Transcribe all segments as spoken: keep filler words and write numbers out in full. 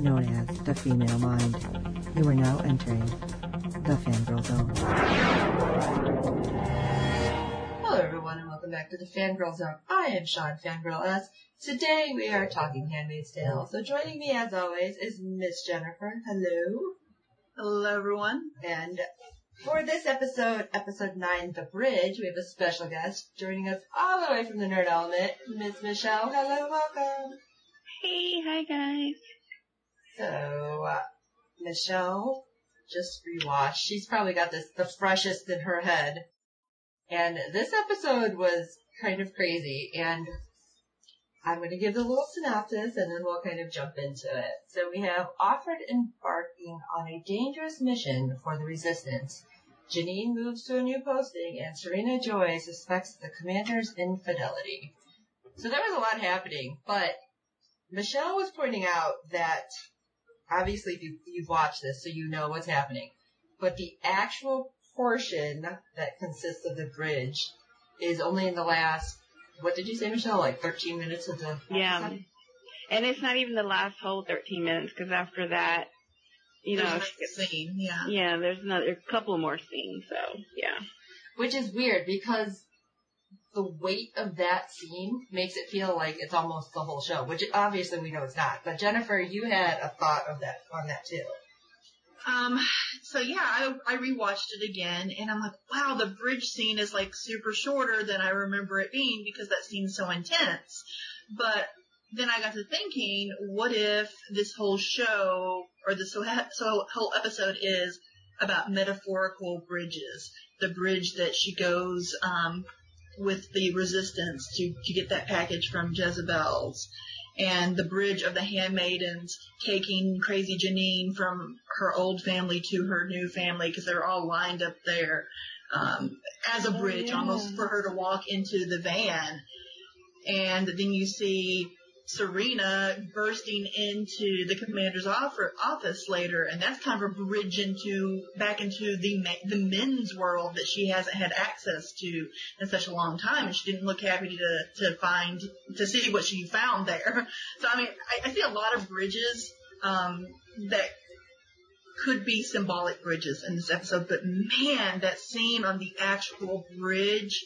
known as the female mind. You are now entering the Fangirl Zone. Hello everyone and welcome back to the Fangirl Zone. I am Sean Fangirl S. Today we are talking Handmaid's Tale. So joining me as always is Miss Jennifer. Hello. Hello everyone. And for this episode, episode nine, The Bridge, we have a special guest joining us all the way from the Nerd Element, Miss Michelle. Hello, welcome. Hey, hi guys. So, uh, Michelle just rewatched. She's probably got this the freshest in her head. And this episode was kind of crazy. And I'm going to give the little synopsis and then we'll kind of jump into it. So we have offered embarking on a dangerous mission for the resistance. Janine moves to a new posting and Serena Joy suspects the commander's infidelity. So there was a lot happening, but Michelle was pointing out that obviously if you, you've watched this so you know what's happening, but the actual portion that consists of the bridge is only in the last, what did you say, Michelle? Like thirteen minutes of the... Yeah. Episode? And it's not even the last whole thirteen minutes, because after that, you there's know... There's another scene, yeah. Yeah, there's another couple more scenes, so, yeah. Which is weird, because the weight of that scene makes it feel like it's almost the whole show, which obviously we know it's not. But Jennifer, you had a thought of that on that, too. Um, so yeah, I, I rewatched it again, and I'm like, wow, the bridge scene is like super shorter than I remember it being because that seems so intense. But then I got to thinking, what if this whole show, or this whole, whole episode is about metaphorical bridges? The bridge that she goes, um, with the resistance to, to get that package from Jezebel's. And the bridge of the handmaidens taking crazy Janine from her old family to her new family because they're all lined up there um, as a bridge, oh, yeah. Almost for her to walk into the van. And then you see Serena bursting into the commander's office later, and that's kind of a bridge into back into the the men's world that she hasn't had access to in such a long time, and she didn't look happy to to find to see what she found there. So I mean, I, I see a lot of bridges um, that could be symbolic bridges in this episode, but man, that scene on the actual bridge,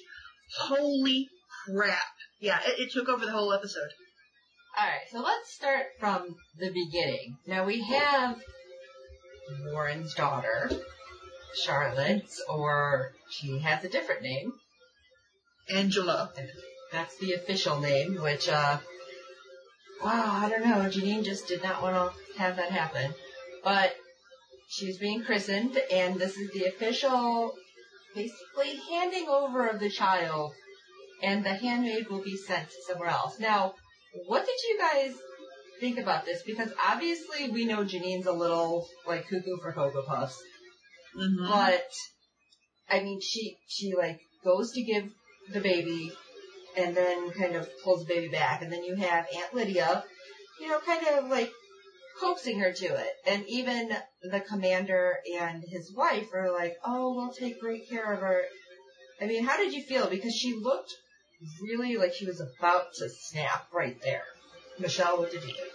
holy crap! Yeah, it, it took over the whole episode. Alright, so let's start from the beginning. Now we have Warren's daughter, Charlotte's, or she has a different name. Angela. That's the official name, which, uh, wow, I don't know, Janine just did not want to have that happen. But she's being christened, and this is the official, basically, handing over of the child, and the handmaid will be sent somewhere else. Now, what did you guys think about this? Because obviously we know Janine's a little, like, cuckoo for Cocoa Puffs. Mm-hmm. But, I mean, she, she, like, goes to give the baby and then kind of pulls the baby back. And then you have Aunt Lydia, you know, kind of, like, coaxing her to it. And even the commander and his wife are like, oh, we'll take great care of her. I mean, how did you feel? Because she looked really like she was about to snap right there. Michelle, what did you do?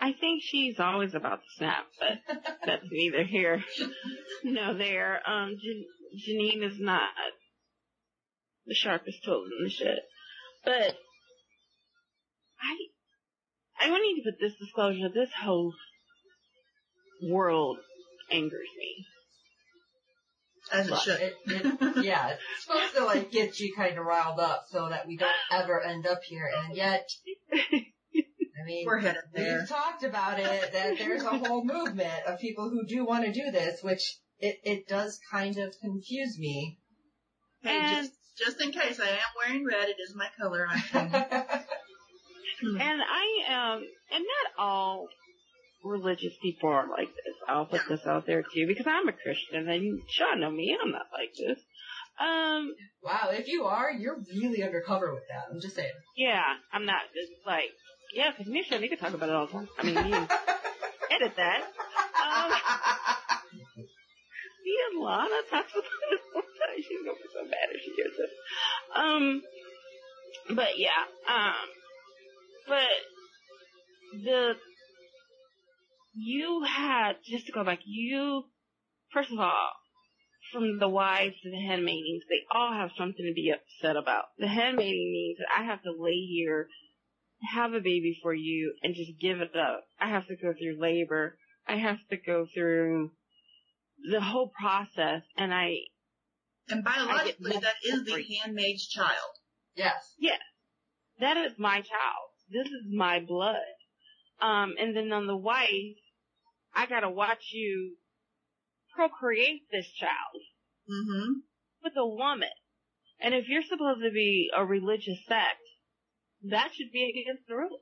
I think she's always about to snap, but that's neither here nor there. Um, Jan- Janine is not the sharpest tool in the shed. But I, I would need to put this disclosure, this whole world angers me. As it should. It, it, yeah, it's supposed to, like, get you kind of riled up so that we don't ever end up here. And yet, I mean, we're headed there. We've talked about it, that there's a whole movement of people who do want to do this, which it, it does kind of confuse me. Hey, and just, just in case, I am wearing red. It is my color. I'm and I am, um, and not all religious people are like this. I'll put this out there too, because I'm a Christian and Sean know me, I'm not like this. Um, wow, if you are, you're really undercover with that. I'm just saying. Yeah, I'm not. It's like, yeah, because me and Sean, you can talk about it all the time. I mean, you edit that. Um, me and Lana talks about it all the time. She's going to be so bad if she hears this. Um, but yeah, um, but the, you had, just to go back, you, first of all, from the wives to the handmaidens, they all have something to be upset about. The handmaiden means that I have to lay here, have a baby for you, and just give it up. I have to go through labor. I have to go through the whole process, and I... And biologically, that is the handmaid's child. Yes. Yes. That is my child. This is my blood. Um, and then on the wife, I gotta watch you procreate this child mm-hmm. with a woman. And if you're supposed to be a religious sect, that should be against the rules.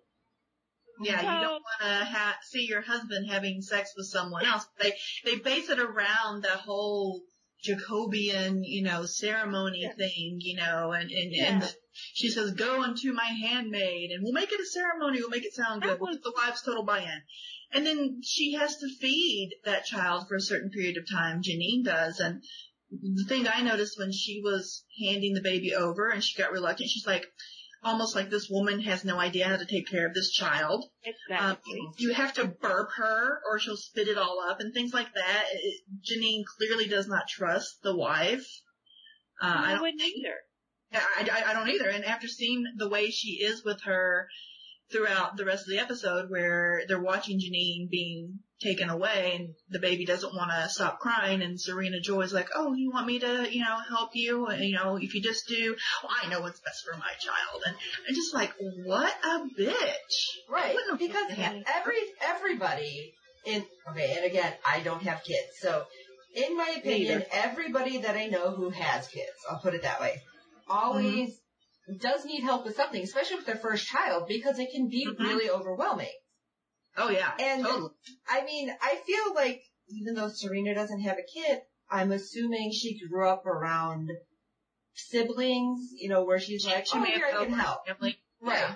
Yeah, so, you don't want to ha- see your husband having sex with someone else. They they base it around that whole Jacobean, you know, ceremony yeah. thing, you know, and, and, yeah. and the, she says, go unto my handmaid, and we'll make it a ceremony, we'll make it sound good, we'll get the wives' total buy-in. And then she has to feed that child for a certain period of time, Janine does, and the thing I noticed when she was handing the baby over and she got reluctant, she's like, almost like this woman has no idea how to take care of this child. Exactly. Um, you have to burp her or she'll spit it all up and things like that. It, Janine clearly does not trust the wife. Uh, I, I wouldn't either. I, I, I don't either. And after seeing the way she is with her throughout the rest of the episode where they're watching Janine being taken away and the baby doesn't want to stop crying and Serena Joy's like, oh, you want me to, you know, help you? And, you know, if you just do, well, I know what's best for my child. And I'm just like, what a bitch. Right. Because every, everybody in, okay, and again, I don't have kids. So in my opinion, everybody that I know who has kids, I'll put it that way, always mm-hmm. does need help with something, especially with their first child, because it can be mm-hmm. really overwhelming. Oh yeah, and totally. I mean, I feel like even though Serena doesn't have a kid, I'm assuming she grew up around siblings, you know, where she's like, "Oh, here I can help," right? Yeah.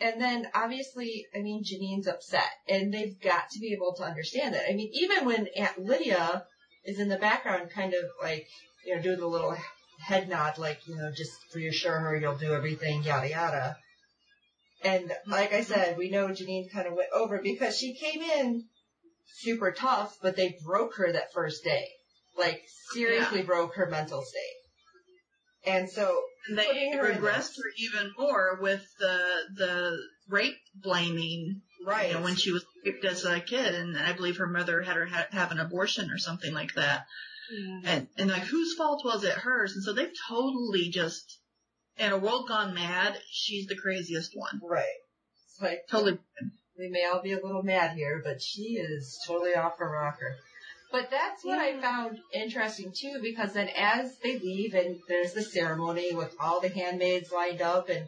And then obviously, I mean, Janine's upset, and they've got to be able to understand that. I mean, even when Aunt Lydia is in the background, kind of like, you know, doing the little head nod, like, you know, just reassure her you'll do everything, yada yada. And like I said, we know Janine kind of went over because she came in super tough, but they broke her that first day. Like, seriously yeah. broke her mental state. And so... And they regressed her even more with the the rape blaming. Right. You know, when she was raped as a kid, and I believe her mother had her ha- have an abortion or something like that. Yeah. And, and like, whose fault was it? Hers. And so they've totally just... In a world gone mad, she's the craziest one. Right. It's like, totally. We may all be a little mad here, but she is totally off her rocker. But that's what yeah. I found interesting, too, because then as they leave and there's the ceremony with all the handmaids lined up and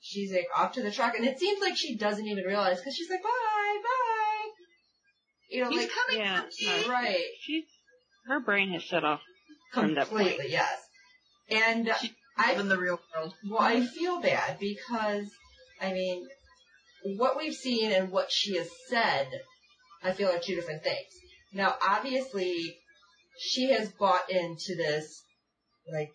she's like off to the truck. And it seems like she doesn't even realize because she's like, bye, bye. You know, He's like, coming yeah, no, right. She's, her brain has shut off completely, from that point. Yes. And... She, I, in the real world. Well, I feel bad because, I mean, what we've seen and what she has said, I feel are two different things. Now, obviously, she has bought into this, like,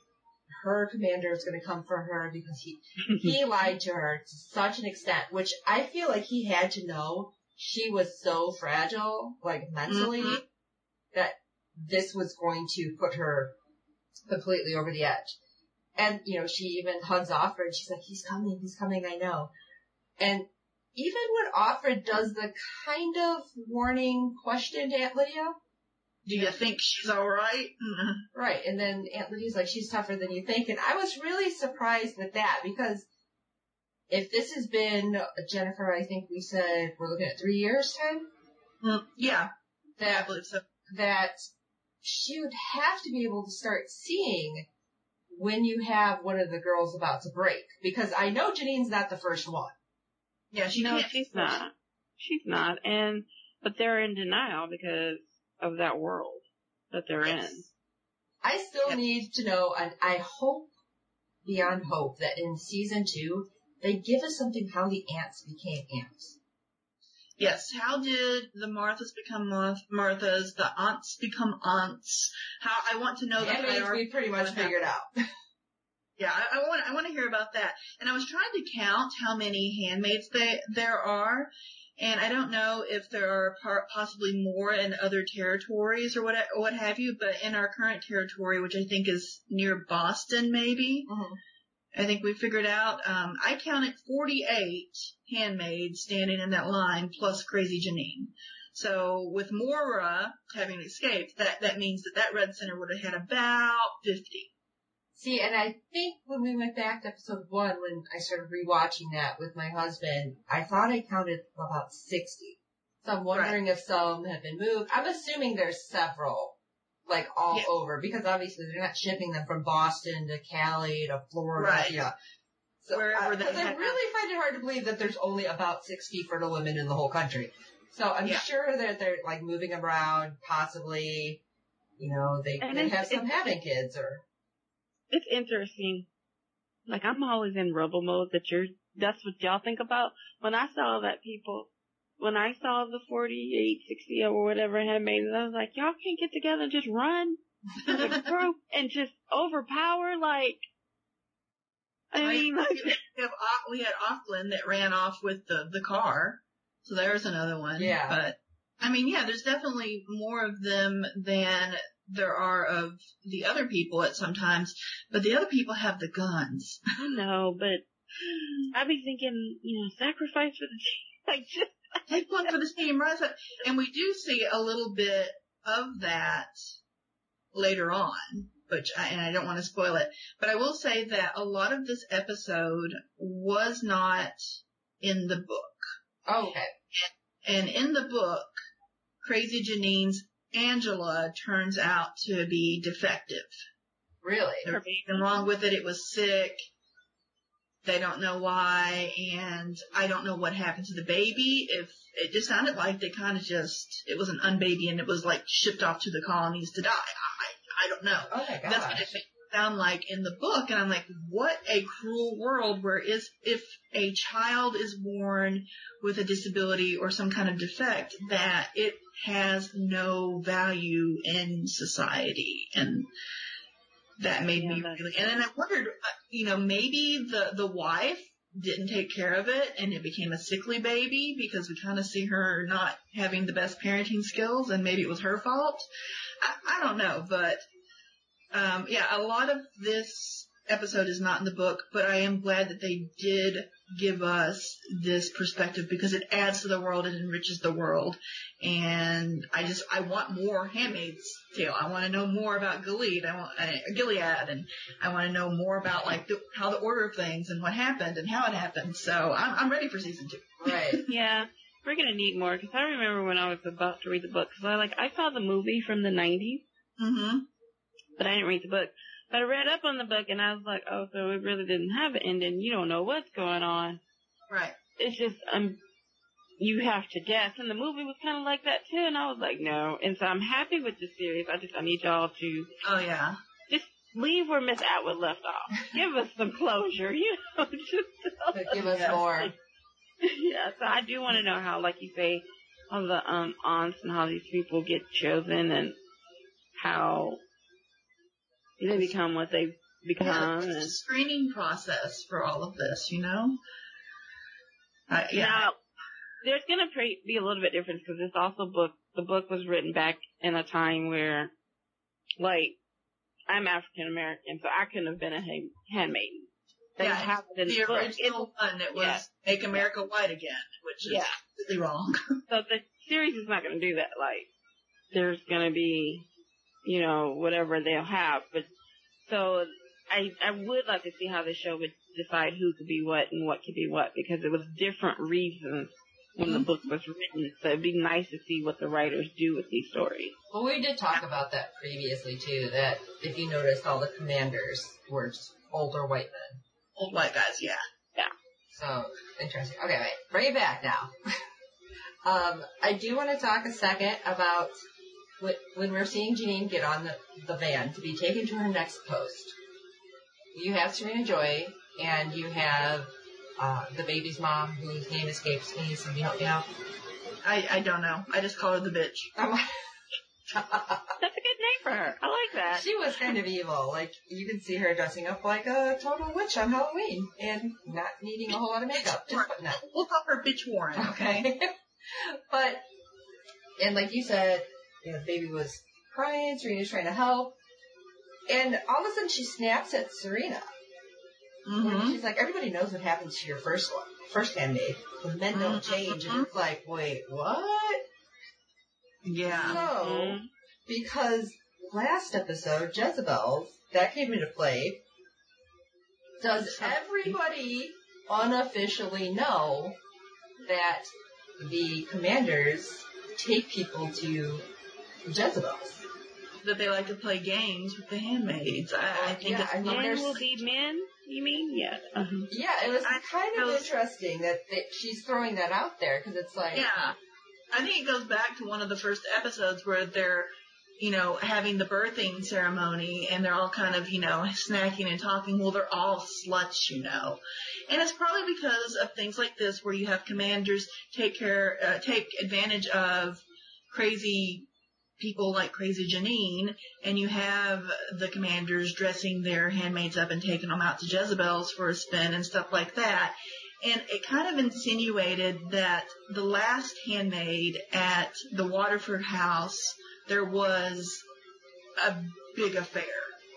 her commander is going to come for her because he he lied to her to such an extent, which I feel like he had to know she was so fragile, like, mentally, mm-hmm. that this was going to put her completely over the edge. And, you know, she even hugs Offred. And she's like, he's coming, he's coming, I know. And even when Offred does the kind of warning question to Aunt Lydia. Do you think she's all right? Right. And then Aunt Lydia's like, she's tougher than you think. And I was really surprised at that because if this has been, Jennifer, I think we said we're looking at three years' time? Mm, yeah. That, I believe so. That she would have to be able to start seeing when you have one of the girls about to break. Because I know Janine's not the first one. Yeah, she no, can't. she's not. She's not. And But they're in denial because of that world that they're yes. in. I still yep. need to know, and I hope beyond hope that in season two, they give us something how the ants became ants. Yes, how did the Marthas become Marthas, the aunts become aunts? How I want to know that. Yeah, we pretty much figured out. Yeah, I, I want I want to hear about that. And I was trying to count how many handmaids they, there are, and I don't know if there are par- possibly more in other territories or what or what have you. But in our current territory, which I think is near Boston, maybe. Mm-hmm. I think we figured out, um, I counted forty-eight handmaids standing in that line plus Crazy Janine. So with Moira having escaped, that, that means that that Red Center would have had about fifty. See, and I think when we went back to episode one, when I started rewatching that with my husband, I thought I counted about sixty. So I'm wondering right. if some have been moved. I'm assuming there's several. Like all yeah. over, because obviously they're not shipping them from Boston to Cali to Florida. Right. Yeah. So wherever uh, they I really find it hard to believe that there's only about sixty fertile women in the whole country. So I'm yeah. sure that they're like moving them around, possibly, you know, they could have some having kids or. It's interesting. Like I'm always in rebel mode that you're, that's what y'all think about. When I saw that people, When I saw the forty-eight, sixty or whatever handmaids, I was like, y'all can't get together and just run like, through and just overpower, like, I mean, like. We, have, we had Auckland that ran off with the, the car, so there's another one. Yeah. But, I mean, yeah, there's definitely more of them than there are of the other people at some times, but the other people have the guns. I know, but I'd be thinking, you know, sacrifice for the team, like just. Take one for the team, right? And we do see a little bit of that later on, which I, and I don't want to spoil it, but I will say that a lot of this episode was not in the book. Oh, okay. And in the book, Crazy Janine's Angela turns out to be defective. Really? There was nothing wrong with it. It was sick. They don't know why, and I don't know what happened to the baby. If it just sounded like they kind of just, it was an unbaby, and it was like shipped off to the colonies to die. I, I don't know. Oh my gosh. That's what it sounded like in the book, and I'm like, what a cruel world where is if a child is born with a disability or some kind of defect, that it has no value in society, and. That made yeah, me really, and then I wondered, you know, maybe the, the wife didn't take care of it and it became a sickly baby because we kind of see her not having the best parenting skills and maybe it was her fault. I, I don't know, but, um, yeah, a lot of this episode is not in the book, but I am glad that they did give us this perspective because it adds to the world and enriches the world. And I just, I want more Handmaid's Tale. I want to know more about Gilead. I want, uh, Gilead, and I want to know more about like the, how the order of things and what happened and how it happened. So I'm, I'm ready for season two. Right. Yeah. We're going to need more because I remember when I was about to read the book because I like, I saw the movie from the nineties. Mm-hmm. But I didn't read the book. But I read up on the book and I was like, oh, so it really didn't have an ending. You don't know what's going on. Right. It's just, um, you have to guess. And the movie was kind of like that too. And I was like, no. And so I'm happy with the series. I just, I need y'all to. Oh yeah. Just leave where Miss Atwood left off. Give us some closure, you know. Just give us more. Yeah. So I do want to know how, like you say, all the, um, aunts and how these people get chosen and how. They become what they become. Yeah, it's a screening process for all of this, you know? Uh, yeah. Now, there's going to pre- be a little bit different because it's also book. The book was written back in a time where, like, I'm African American, so I couldn't have been a ha- handmaid. They yeah, have it in the, the book. Original it, one that was yeah. Make America White Again, which is yeah. completely wrong. So the series is not going to do that. Like, there's going to be... you know, whatever they'll have. But so I I would like to see how the show would decide who could be what and what could be what because it was different reasons when mm-hmm. the book was written. So it'd be nice to see what the writers do with these stories. Well, we did talk about that previously, too, that if you noticed, all the commanders were just older white men. Old white guys, yeah. Yeah. So, interesting. Okay, wait. Bring it back now. Um, I do want to talk a second about when we're seeing Janine get on the, the van to be taken to her next post. You have Serena Joy, and you have uh, the baby's mom, whose name escapes me. Somebody help me out. I, I don't know. I just call her the bitch. That's a good name for her. I like that. She was kind of evil. Like, you can see her dressing up like a total witch on Halloween and not needing a whole lot of makeup. Just putting it. We'll call her Bitch Warren. Okay. But, and like you said, you know, the baby was crying, Serena's trying to help, and all of a sudden she snaps at Serena. Mm-hmm. She's like, everybody knows what happens to your first one, first handmaid. The men mm-hmm. don't change, and it's like, wait, what? Yeah. So, mm-hmm. because last episode, Jezebel's, that came into play, does everybody unofficially know that the commanders take people to Jezebel's? That they like to play games with the handmaids. I, I think yeah, it's I mean, men will be men, you mean? Yeah. Uh-huh. Yeah, it was I, kind of was, interesting that, that she's throwing that out there, because it's like... Yeah. I think it goes back to one of the first episodes where they're, you know, having the birthing ceremony and they're all kind of, you know, snacking and talking. Well, they're all sluts, you know. And it's probably because of things like this where you have commanders take care, uh, take advantage of crazy people like Crazy Janine, and you have the commanders dressing their handmaids up and taking them out to Jezebel's for a spin and stuff like that. And it kind of insinuated that the last handmaid at the Waterford house, there was a big affair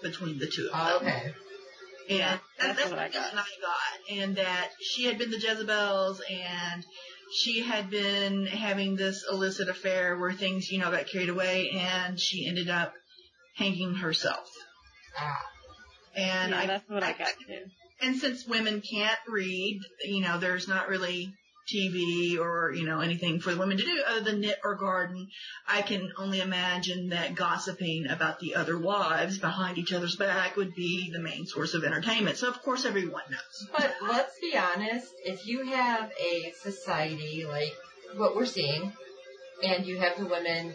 between the two of them. Okay. And yeah, that's, that's what I got. I got. And that she had been the Jezebel's, and she had been having this illicit affair where things, you know, got carried away, and she ended up hanging herself. Ah. And yeah, I, that's what I, I got, too. And since women can't read, you know, there's not really T V or, you know, anything for the women to do other than knit or garden. I can only imagine that gossiping about the other wives behind each other's back would be the main source of entertainment. So, of course, everyone knows. But let's be honest, if you have a society like what we're seeing, and you have the women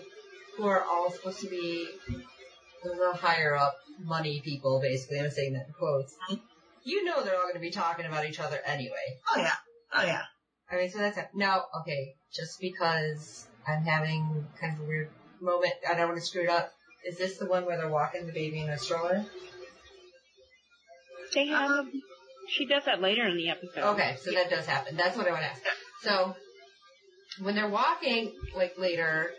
who are all supposed to be the higher-up money people, basically, I'm saying that in quotes, you know they're all going to be talking about each other anyway. Oh, yeah. Oh, yeah. I mean, so that's it. Now, okay, just because I'm having kind of a weird moment, I don't want to screw it up, is this the one where they're walking the baby in a stroller? They have. Um, she does that later in the episode. Okay, so yeah. That does happen. That's what I want to ask. So, when they're walking, like, later,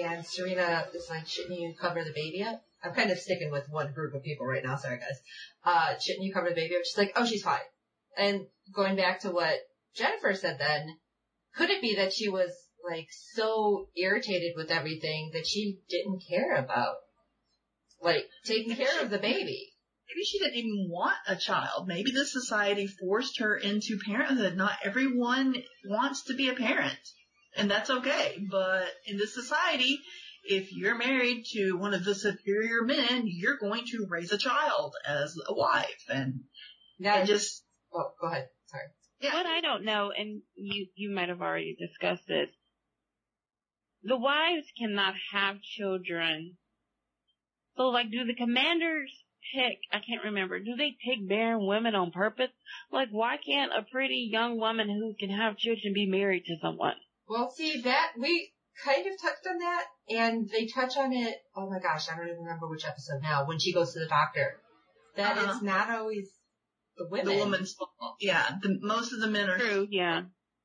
and Serena is like, shouldn't you cover the baby up? I'm kind of sticking with one group of people right now. Sorry, guys. Uh, shouldn't you cover the baby up? She's like, oh, she's fine. And going back to what Jennifer said then, could it be that she was, like, so irritated with everything that she didn't care about, like, taking care of the baby? Maybe she didn't even want a child. Maybe the society forced her into parenthood. Not everyone wants to be a parent, and that's okay. But in this society, if you're married to one of the superior men, you're going to raise a child as a wife. And, yeah, and just... Oh, go ahead. Sorry. Yeah. What I don't know, and you, you might have already discussed this, the wives cannot have children. So, like, do the commanders pick, I can't remember, do they pick barren women on purpose? Like, why can't a pretty young woman who can have children be married to someone? Well, see, that, we... kind of touched on that, and they touch on it, oh my gosh, I don't even remember which episode now, when she goes to the doctor. That uh-huh. It's not always the women. The woman's fault. Yeah, the, most of the men are. True, yeah.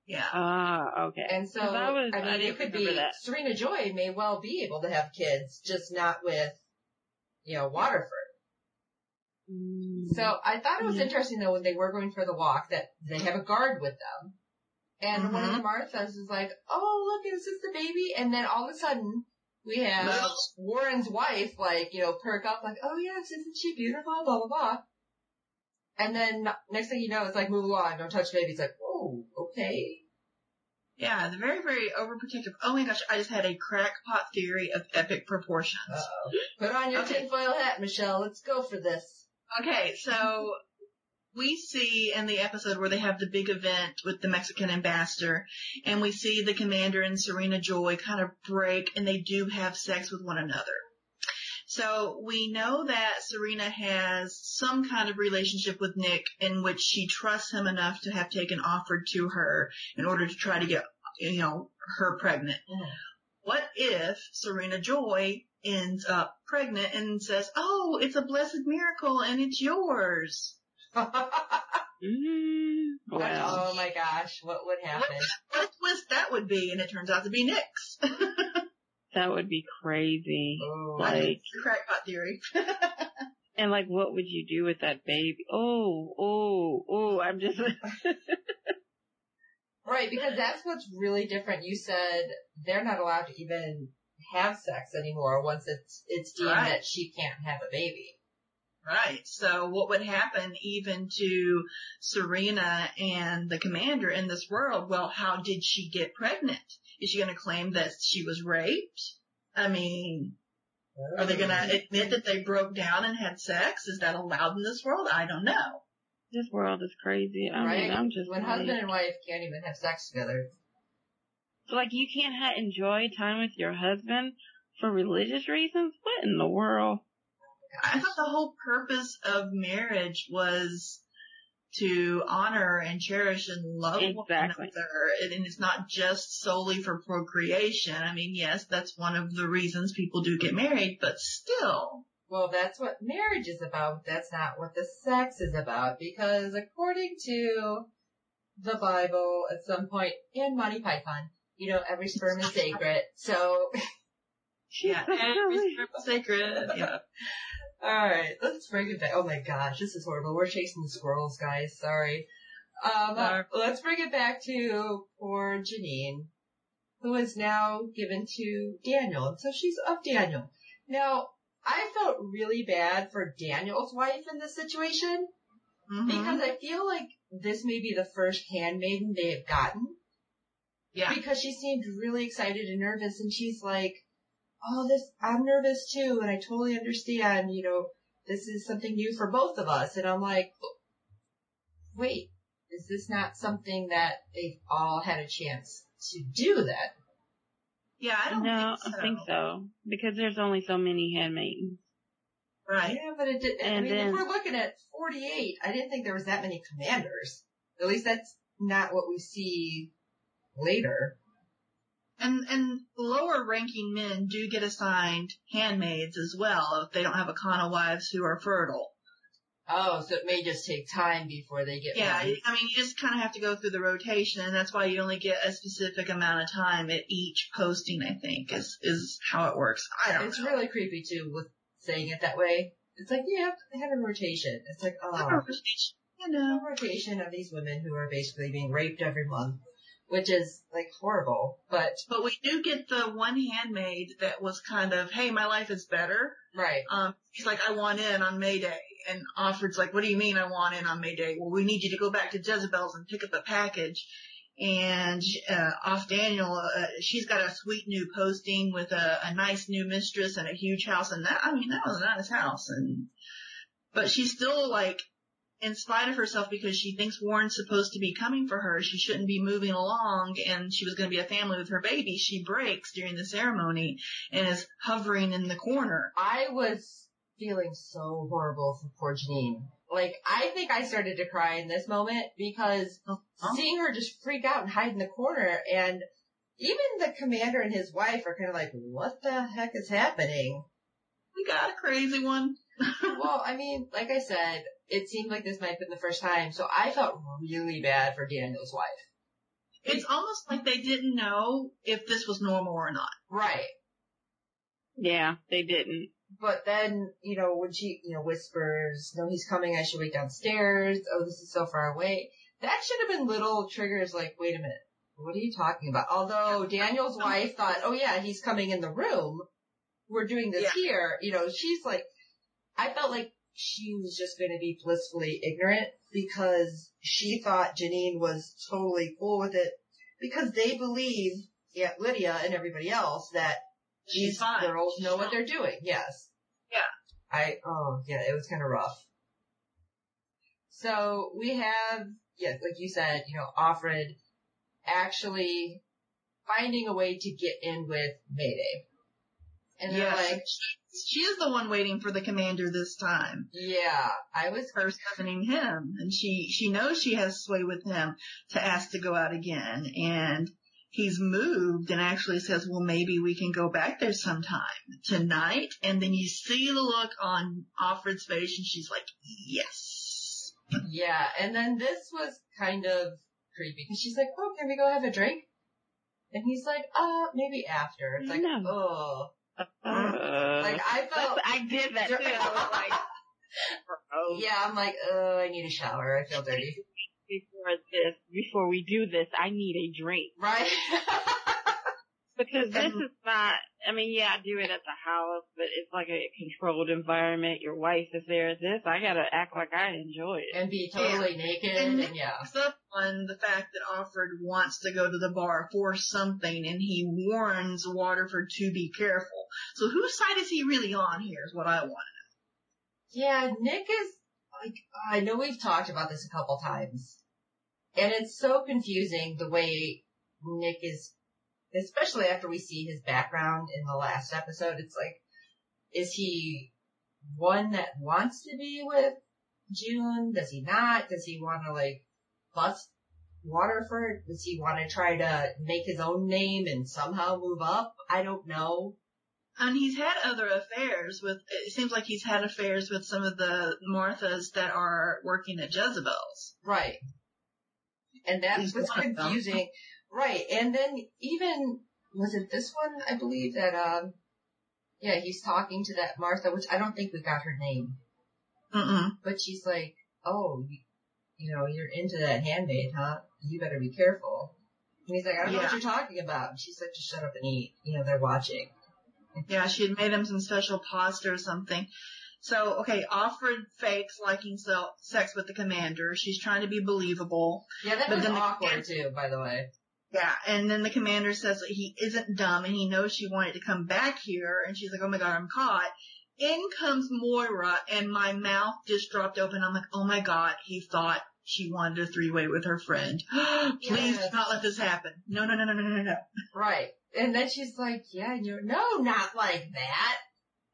Yeah. Ah, uh, okay. And so, I, was, I mean, I it could be, that. Serena Joy may well be able to have kids, just not with, you know, Waterford. Mm. So, I thought it was mm. interesting, though, when they were going for the walk, that they have a guard with them. And mm-hmm. one of the Marthas is like, oh, look, is this the baby? And then all of a sudden, we have no. Warren's wife, like, you know, perk up, like, oh, yes, isn't she beautiful, blah, blah, blah. And then next thing you know, it's like, move along, don't touch the baby. It's like, whoa, okay. Yeah, they're very, very overprotective. Oh, my gosh, I just had a crackpot theory of epic proportions. Uh-oh. Put on your okay. tinfoil hat, Michelle. Let's go for this. Okay, so... we see in the episode where they have the big event with the Mexican ambassador, and we see the commander and Serena Joy kind of break, and they do have sex with one another. So we know that Serena has some kind of relationship with Nick in which she trusts him enough to have taken offered to her in order to try to get, you know, her pregnant. Mm. What if Serena Joy ends up pregnant and says, oh, it's a blessed miracle and it's yours? Mm, wow. Oh my gosh, what would happen? What, what a twist that would be, and it turns out to be Nick's. That would be crazy. Oh, like crackpot theory. And like, what would you do with that baby? Oh, oh, oh! I'm just right, because that's what's really different. You said they're not allowed to even have sex anymore once it's it's deemed right. that she can't have a baby. Right. So, what would happen even to Serena and the commander in this world? Well, how did she get pregnant? Is she going to claim that she was raped? I mean, are they going to admit that they broke down and had sex? Is that allowed in this world? I don't know. This world is crazy. I right? mean, I'm just when husband and wife can't even have sex together. So, like, you can't ha- enjoy time with your husband for religious reasons? What in the world? I thought the whole purpose of marriage was to honor and cherish and love exactly. one another. And it's not just solely for procreation. I mean, yes, that's one of the reasons people do get married, but still. Well, that's what marriage is about. That's not what the sex is about. Because according to the Bible, at some point, and Monty Python, you know, every sperm is sacred. So... Yeah, every sperm is sacred. Yeah. Alright, let's bring it back. Oh my gosh, this is horrible. We're chasing the squirrels, guys. Sorry. Um, uh, let's bring it back to poor Janine, who is now given to Daniel. So she's of Daniel. Now, I felt really bad for Daniel's wife in this situation, mm-hmm. because I feel like this may be the first handmaiden they have gotten. Yeah. Because she seemed really excited and nervous, and she's like, oh, this, I'm nervous too, and I totally understand, you know, this is something new for both of us. And I'm like, wait, is this not something that they've all had a chance to do then? Yeah, I don't no, think so. I think so, because there's only so many handmaidens. Right. Yeah, but it did, I mean, then, if we're looking at forty-eight, I didn't think there was that many commanders. At least that's not what we see later. And, and lower ranking men do get assigned handmaids as well if they don't have a con of wives who are fertile. Oh, so it may just take time before they get yeah, married. Yeah, I mean, you just kind of have to go through the rotation, and that's why you only get a specific amount of time at each posting, I think, is, is how it works. I don't it's know. It's really creepy, too, with saying it that way. It's like, yeah, they have a rotation. It's like, oh. Have a rotation. You know. A rotation of these women who are basically being raped every month. Which is, like, horrible, but... But we do get the one handmaid that was kind of, hey, my life is better. Right. Um, she's like, I want in on Mayday. And Offred's like, what do you mean I want in on Mayday? Well, we need you to go back to Jezebel's and pick up a package. And uh, off Daniel, uh, she's got a sweet new posting with a, a nice new mistress and a huge house. And that, I mean, that was a nice house. And But she's still, like... in spite of herself, because she thinks Warren's supposed to be coming for her, she shouldn't be moving along, and she was going to be a family with her baby, she breaks during the ceremony and is hovering in the corner. I was feeling so horrible for poor Janine. Like, I think I started to cry in this moment, because uh-huh. seeing her just freak out and hide in the corner, and even the commander and his wife are kind of like, what the heck is happening? We got a crazy one. Well, I mean, like I said, it seemed like this might have been the first time, so I felt really bad for Daniel's wife. It's almost like they didn't know if this was normal or not. Right. Yeah, they didn't. But then, you know, when she, you know, whispers, no, he's coming, I should wait downstairs, oh, this is so far away. That should have been little triggers like, wait a minute, what are you talking about? Although Daniel's wife thought, oh yeah, he's coming in the room, we're doing this yeah. here, you know, she's like, I felt like she was just going to be blissfully ignorant because she thought Janine was totally cool with it because they believe, yeah, Lydia and everybody else, that these girls know what they're doing. Yes. Yeah. I, oh, yeah, it was kind of rough. So we have, yeah, like you said, you know, Offred actually finding a way to get in with Mayday. And yes. they're like, she is the one waiting for the commander this time. Yeah, I was her summoning him, and she she knows she has sway with him to ask to go out again, and he's moved and actually says, well, maybe we can go back there sometime tonight. And then you see the look on Offred's face, and she's like, yes. Yeah, and then this was kind of creepy, because she's like, oh, can we go have a drink? And he's like, uh, maybe after. It's like, no. oh. Uh, like, I felt... I did that, too. Like, oh. Yeah, I'm like, oh, I need a shower. I feel dirty. Before this, before we do this, I need a drink. Right? Because this is not... I mean, yeah, I do it at the house, but it's like a controlled environment. Your wife is there. This, I gotta act like I enjoy it. And be totally yeah. naked. And, and yeah. Except on the fact that Offred wants to go to the bar for something, and he warns Waterford to be careful. So whose side is he really on here is what I want to know. Yeah, Nick is, like, I know we've talked about this a couple times, and it's so confusing the way Nick is, especially after we see his background in the last episode. It's like, is he one that wants to be with June? Does he not? Does he want to, like, bust Waterford? Does he want to try to make his own name and somehow move up? I don't know. And he's had other affairs with, it seems like he's had affairs with some of the Marthas that are working at Jezebel's. Right. And that's what's confusing. Right, and then even, was it this one, I believe, that, um, yeah, he's talking to that Martha, which I don't think we got her name. Mm-mm. But she's like, oh, you, you know, you're into that handmaid, huh? You better be careful. And he's like, I don't yeah. know what you're talking about. And she's like, just shut up and eat. You know, they're watching. Yeah, she had made him some special pasta or something. So, okay, Offred fakes liking so, sex with the commander. She's trying to be believable. Yeah, that was awkward, the- too, by the way. Yeah, and then the commander says that he isn't dumb and he knows she wanted to come back here, and she's like, oh my god, I'm caught. In comes Moira, and my mouth just dropped open. I'm like, oh my god, he thought she wanted a three-way with her friend. Please yes. do not let this happen. No, no, no, no, no, no, no. Right. And then she's like, yeah, you're, no, not like that.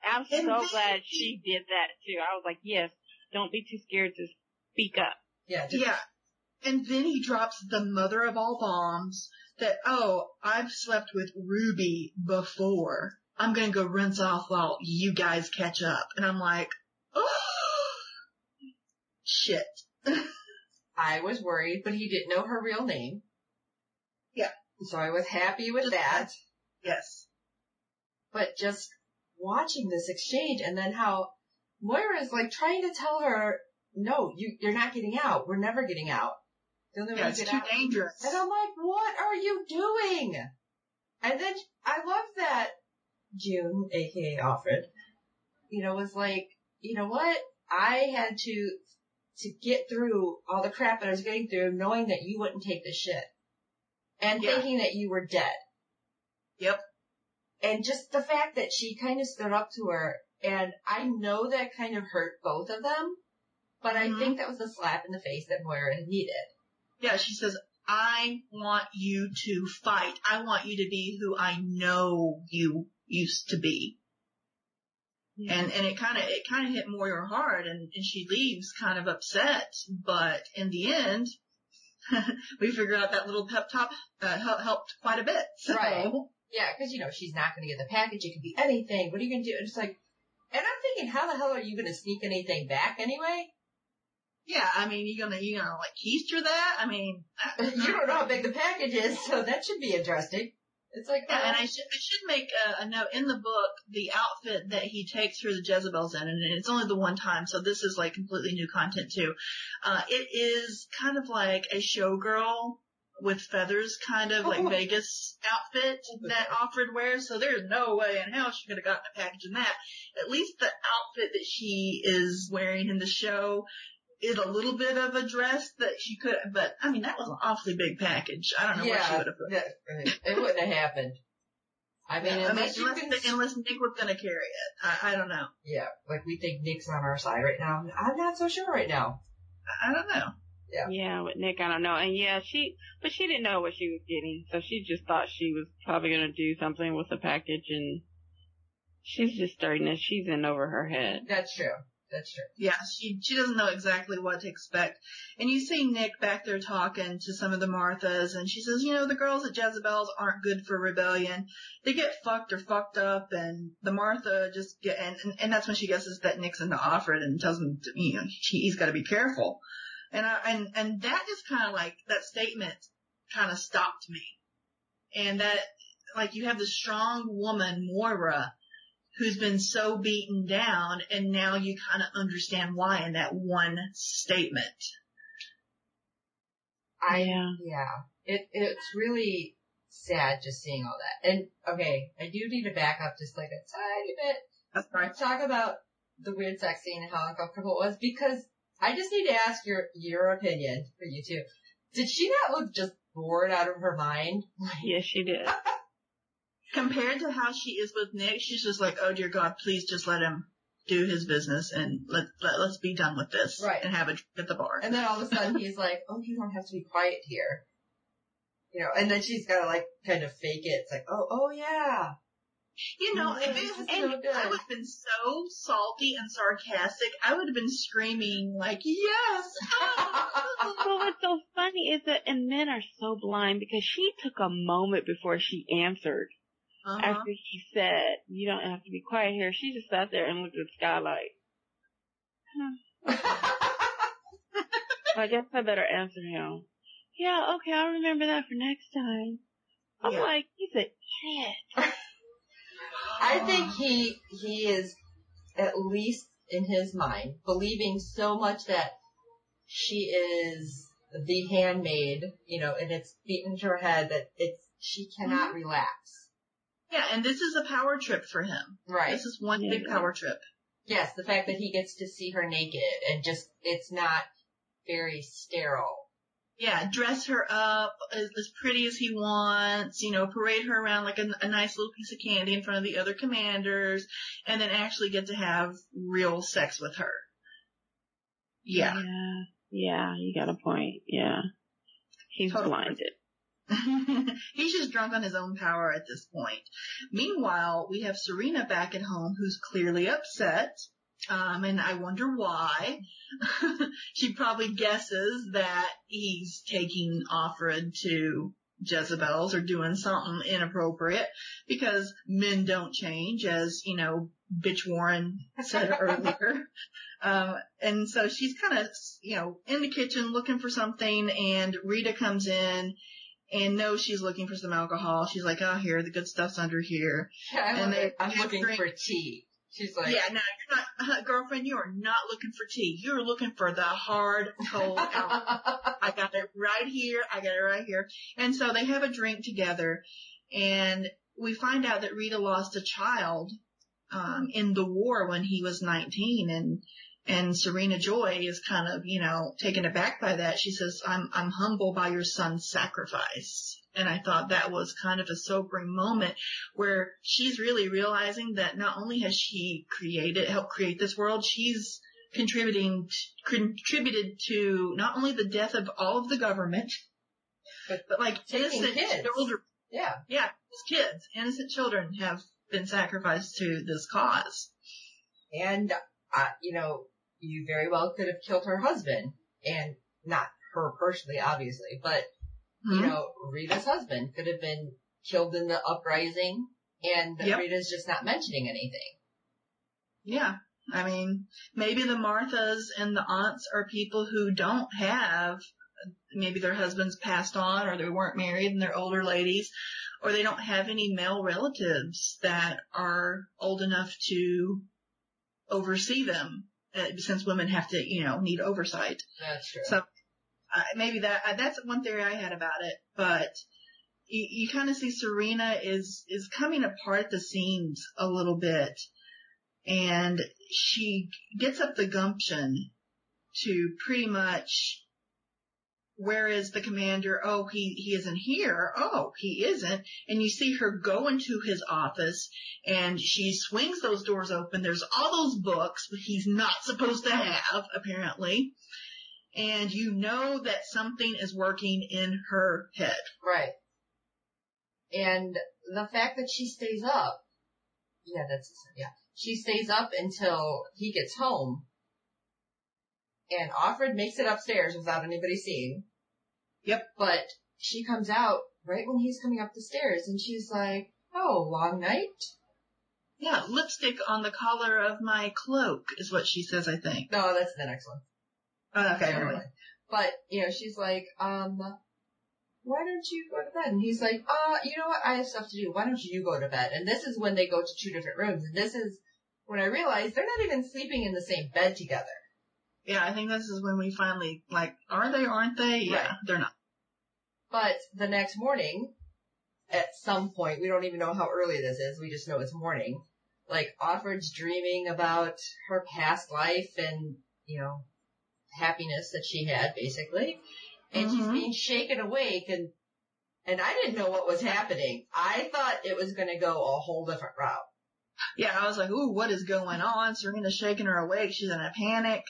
I'm and so then- glad she did that, too. I was like, yes, don't be too scared to speak up. Yeah, just- yeah. And then he drops the mother of all bombs that, oh, I've slept with Ruby before. I'm going to go rinse off while you guys catch up. And I'm like, oh, shit. I was worried, but he didn't know her real name. Yeah. So I was happy with that. Yes. But just watching this exchange, and then how Moira is, like, trying to tell her, no, you, you're not getting out. We're never getting out. Yeah, it's too dangerous. And I'm like, what are you doing? And then I love that June, a k a. Offred, you know, was like, you know what? I had to to get through all the crap that I was getting through knowing that you wouldn't take this shit. And yeah. thinking that you were dead. Yep. And just the fact that she kind of stood up to her, and I know that kind of hurt both of them, but I mm-hmm. think that was the slap in the face that Moira needed. Yeah, she says, I want you to fight. I want you to be who I know you used to be. Yeah. And and it kind of it kind of hit Moira hard, and, and she leaves kind of upset. But in the end, we figured out that little pep talk uh, helped quite a bit. So. Right. Yeah, because, you know, she's not going to get the package. It could be anything. What are you going to do? And it's like, and I'm thinking, how the hell are you going to sneak anything back anyway? Yeah, I mean, you're gonna, you gonna, like, keister that? I mean, you don't know how big the package is, so that should be interesting. It's like, yeah, oh. And I should, I should make a, a note in the book, the outfit that he takes her the Jezebel's in, and it's only the one time, so this is, like, completely new content, too. Uh, it is kind of like a showgirl with feathers, kind of, like, oh. Vegas outfit that Offred wears, so there's no way in hell she could have gotten a package in that. At least the outfit that she is wearing in the show is a little bit of a dress that she could, but I mean, that was an awfully big package. I don't know yeah, what she would have put. Yeah, it wouldn't have happened. I mean, yeah, unless, I mean, unless, can... unless Nick was going to carry it. I, I don't know. Yeah, like we think Nick's on our side right now. I'm not so sure right now. I don't know. Yeah. Yeah, with Nick, I don't know. And yeah, she, but she didn't know what she was getting, so she just thought she was probably going to do something with the package, and she's just starting it. She's in over her head. That's true. That's true. Yeah, she, she doesn't know exactly what to expect. And you see Nick back there talking to some of the Marthas, and she says, you know, the girls at Jezebel's aren't good for rebellion. They get fucked or fucked up, and the Martha just get, and, and, and that's when she guesses that Nick's into Offred and tells him, to, you know, he, he's got to be careful. And I, and, and that just kind of like, that statement kind of stopped me. And that, like, you have this strong woman, Moira, who's been so beaten down, and now you kind of understand why in that one statement. I, yeah. yeah. It, it's really sad just seeing all that. And, okay, I do need to back up just like a tiny bit. That's right. Talk about the weird sex scene and how uncomfortable it was, because I just need to ask your, your opinion for you two. Did she not look just bored out of her mind? Yes, she did. Compared to how she is with Nick, she's just like, oh, dear God, please just let him do his business and let, let, let's be done with this. Right. And have a drink at the bar. And then all of a sudden he's like, oh, you don't have to be quiet here. You know, and then she's got to, like, kind of fake it. It's like, oh, oh, yeah. You know, oh, if it was, and so I would have been so salty and sarcastic, I would have been screaming, like, yes! Oh. Well, what's so funny is that, and men are so blind, because she took a moment before she answered. Uh-huh. After he said, you don't have to be quiet here, she just sat there and looked at the sky like, huh. Well, I guess I better answer him. Yeah, okay, I'll remember that for next time. I'm yeah. like, he's an idiot. I think he, he is, at least in his mind, believing so much that she is the handmaid, you know, and it's beaten into her head that it's, she cannot mm-hmm. relax. Yeah, and this is a power trip for him. Right. This is one yeah, big power trip. Yes, the fact that he gets to see her naked and just, it's not very sterile. Yeah, dress her up as, as pretty as he wants, you know, parade her around like a, a nice little piece of candy in front of the other commanders, and then actually get to have real sex with her. Yeah. Yeah, yeah, you got a point. Yeah. He's totally blinded. He's just drunk on his own power at this point. Meanwhile, we have Serena back at home, who's clearly upset, um, and I wonder why. She probably guesses that he's taking Offred to Jezebel's or doing something inappropriate, because men don't change, as, you know, Bitch Warren said earlier. Um, and so she's kind of, you know, in the kitchen looking for something, and Rita comes in. And no, she's looking for some alcohol. She's like, oh, here, the good stuff's under here. Yeah, and they, I'm looking drink. for tea. She's like, yeah, no, you're not, uh, girlfriend, you are not looking for tea. You're looking for the hard, cold alcohol. I got it right here. I got it right here. And so they have a drink together. And we find out that Rita lost a child, um, in the war when he was nineteen. And, and Serena Joy is kind of, you know, taken aback by that. She says, I'm, I'm humbled by your son's sacrifice. And I thought that was kind of a sobering moment where she's really realizing that not only has she created, helped create this world, she's contributing, contributed to not only the death of all of the government, but, but like innocent kids. children. Yeah. Yeah. Kids, innocent children have been sacrificed to this cause. And, uh, you know, you very well could have killed her husband, and not her personally, obviously, but, mm-hmm. you know, Rita's husband could have been killed in the uprising, and yep. Rita's just not mentioning anything. Yeah. I mean, maybe the Marthas and the aunts are people who don't have, maybe their husbands passed on, or they weren't married and they're older ladies, or they don't have any male relatives that are old enough to oversee them, uh, since women have to, you know, need oversight. That's true. So uh, maybe that uh, that's one theory I had about it. But you, you kind of see Serena is is coming apart at the seams a little bit, and she gets up the gumption to pretty much, where is the commander? Oh, he, he isn't here. Oh, he isn't. And you see her go into his office, and she swings those doors open. There's all those books he's not supposed to have, apparently. and you know that something is working in her head. Right. And the fact that she stays up, yeah, that's, yeah, she stays up until he gets home, and Offred makes it upstairs without anybody seeing. Yep. But she comes out right when he's coming up the stairs, and she's like, oh, long night? Yeah, lipstick on the collar of my cloak is what she says, I think. No, that's the next one. Oh, okay. Anyway. But, you know, she's like, um, why don't you go to bed? And he's like, uh, you know what? I have stuff to do. Why don't you go to bed? And this is when they go to two different rooms. And this is when I realized they're not even sleeping in the same bed together. Yeah, I think this is when we finally, like, are they, aren't they? Yeah, right. They're not. But the next morning, at some point, we don't even know how early this is, we just know it's morning, like, Offred's dreaming about her past life and, you know, happiness that she had, basically, and mm-hmm. she's being shaken awake, and and I didn't know what was happening. I thought it was going to go a whole different route. Yeah, I was like, ooh, what is going on? Serena's shaking her awake, she's in a panic.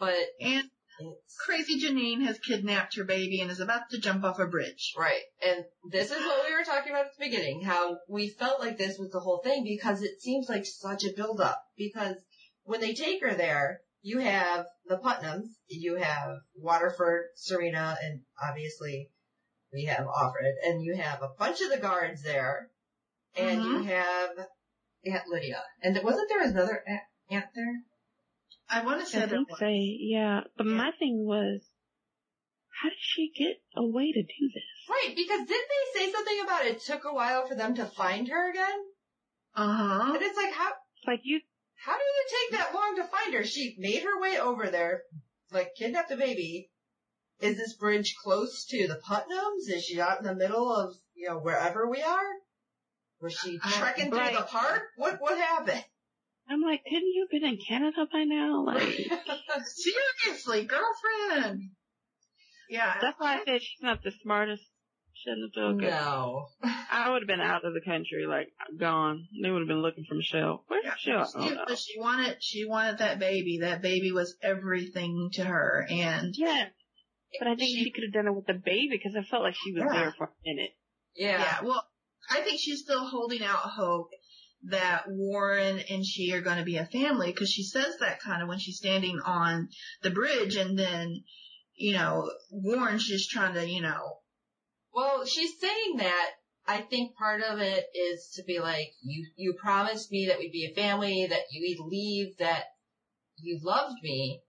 But and it's... crazy Janine has kidnapped her baby and is about to jump off a bridge. Right. And this is what we were talking about at the beginning, how we felt like this was the whole thing, because it seems like such a build-up. Because when they take her there, you have the Putnams, you have Waterford, Serena, and obviously we have Offred, and you have a bunch of the guards there, and mm-hmm. you have Aunt Lydia. And wasn't there another aunt, aunt there? I want to say I think that. So, yeah, but yeah. My thing was, how did she get a way to do this? Right, because didn't they say something about it took a while for them to find her again? Uh-huh. And it's like, how, like you, how did it take that long to find her? She made her way over there, like, kidnapped the baby. Is this bridge close to the Putnams? Is she out in the middle of, you know, wherever we are? Was she trekking uh, right. through the park? What, what happened? I'm like, couldn't you have been in Canada by now? Like, seriously, girlfriend. Yeah. That's why I said she's not the smartest. Shouldn't have done it. No. I would have been out of the country, like, gone. They would have been looking for Michelle. Where's yeah, Michelle? She, oh, no. she wanted, she wanted that baby. That baby was everything to her. And yeah. But I think she, she could have done it with the baby, because I felt like she was yeah. there for a minute. Yeah. Yeah. Well, I think she's still holding out hope that Warren and she are going to be a family, because she says that kind of when she's standing on the bridge, and then, you know, Warren, she's trying to, you know. Well, she's saying that. I think part of it is to be like, you, you promised me that we'd be a family, that you'd leave, that you loved me.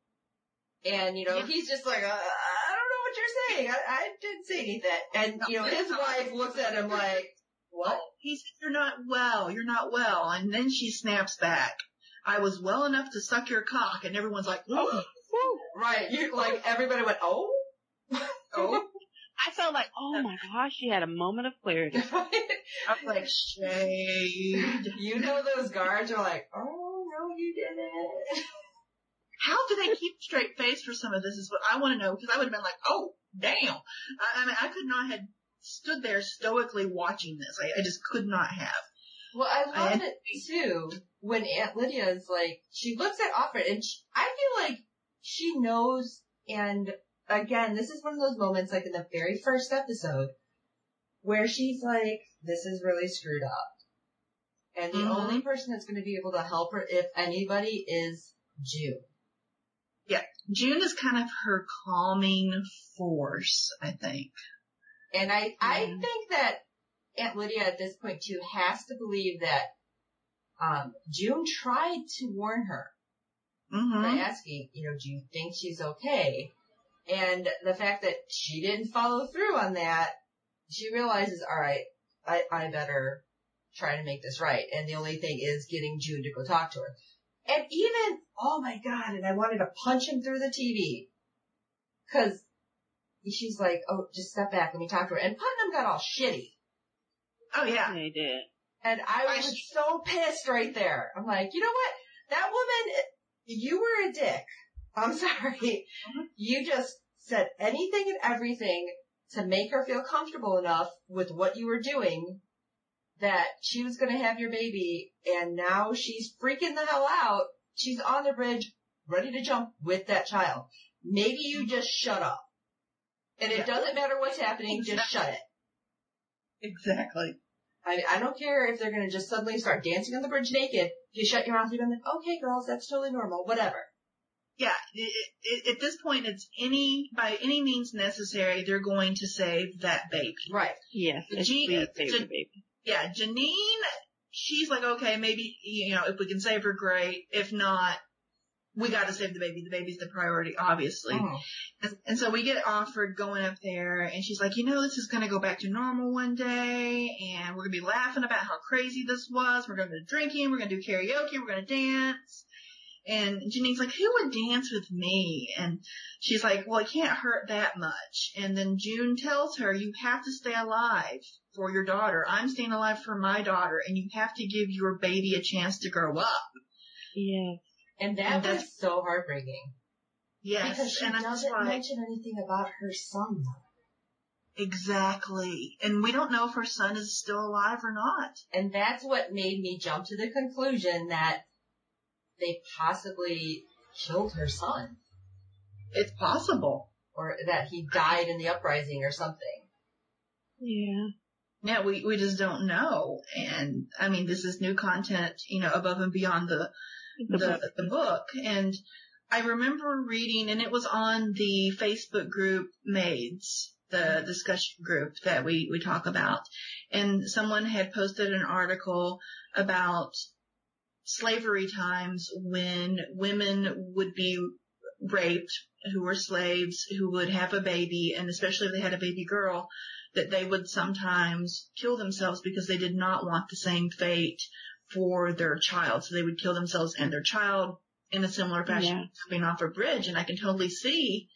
And, you know, yeah. he's just like, uh, I don't know what you're saying. I, I didn't say anything. And, you know, his wife looks at him like, what? He said, you're not well, you're not well. And then she snaps back, I was well enough to suck your cock. And everyone's like, oh, right. You like, everybody went, oh, oh. I felt like, oh my gosh, she had a moment of clarity. I was like, shade. You know, those guards are like, oh, no, you didn't. How do they keep straight face for some of this is what I want to know, because I would have been like, oh, damn. I, I mean, I could not have stood there stoically watching this. I, I just could not have. Well, I loved I, it, too, when Aunt Lydia is like, she looks at Offred, and she, I feel like she knows, and again, this is one of those moments, like in the very first episode, where she's like, this is really screwed up. And the mm-hmm. only person that's going to be able to help her, if anybody, is June. Yeah, June is kind of her calming force, I think. And I, I think that Aunt Lydia at this point, too, has to believe that um, June tried to warn her mm-hmm. by asking, you know, do you think she's okay? And the fact that she didn't follow through on that, she realizes, all right, I, I better try to make this right. And the only thing is getting June to go talk to her. And even, oh, my God, and I wanted to punch him through the T V, because she's like, oh, just step back, let me talk to her. And Putnam got all shitty. Oh, yeah. They did. And I was I sh- so pissed right there. I'm like, you know what? That woman, you were a dick. I'm sorry. You just said anything and everything to make her feel comfortable enough with what you were doing that she was going to have your baby, and now she's freaking the hell out. She's on the bridge, ready to jump with that child. Maybe you just shut up. And it yeah. doesn't matter what's happening, exactly. just shut it. Exactly. I I don't care if they're going to just suddenly start dancing on the bridge naked. You shut your mouth, you're like, okay, girls, that's totally normal, whatever. Yeah, it, it, at this point, it's any by any means necessary, they're going to save that baby. Right. Yes, it's Jean, the favorite Jean, baby. Yeah, Janine, she's like, okay, maybe, you know, if we can save her, great. If not, we got to save the baby. The baby's the priority, obviously. Oh. And, and so we get offered going up there, and she's like, you know, this is going to go back to normal one day, and we're going to be laughing about how crazy this was. We're going to go drinking. We're going to do karaoke. We're going to dance. And Janine's like, who would dance with me? And she's like, well, it can't hurt that much. And then June tells her, you have to stay alive for your daughter. I'm staying alive for my daughter, and you have to give your baby a chance to grow up. Yes. And that and was so heartbreaking. Yes. Because she and doesn't like, mention anything about her son, though. Exactly. And we don't know if her son is still alive or not. And that's what made me jump to the conclusion that they possibly killed her son. It's possible. Or that he died in the uprising or something. Yeah. Yeah, we, we just don't know. And, I mean, this is new content, you know, above and beyond the... The, the, the book. And I remember reading, and it was on the Facebook group Maids, the discussion group that we, we talk about. And someone had posted an article about slavery times when women would be raped who were slaves who would have a baby, and especially if they had a baby girl, that they would sometimes kill themselves because they did not want the same fate for their child. So they would kill themselves and their child in a similar fashion, yeah. coming off a bridge. And I can totally see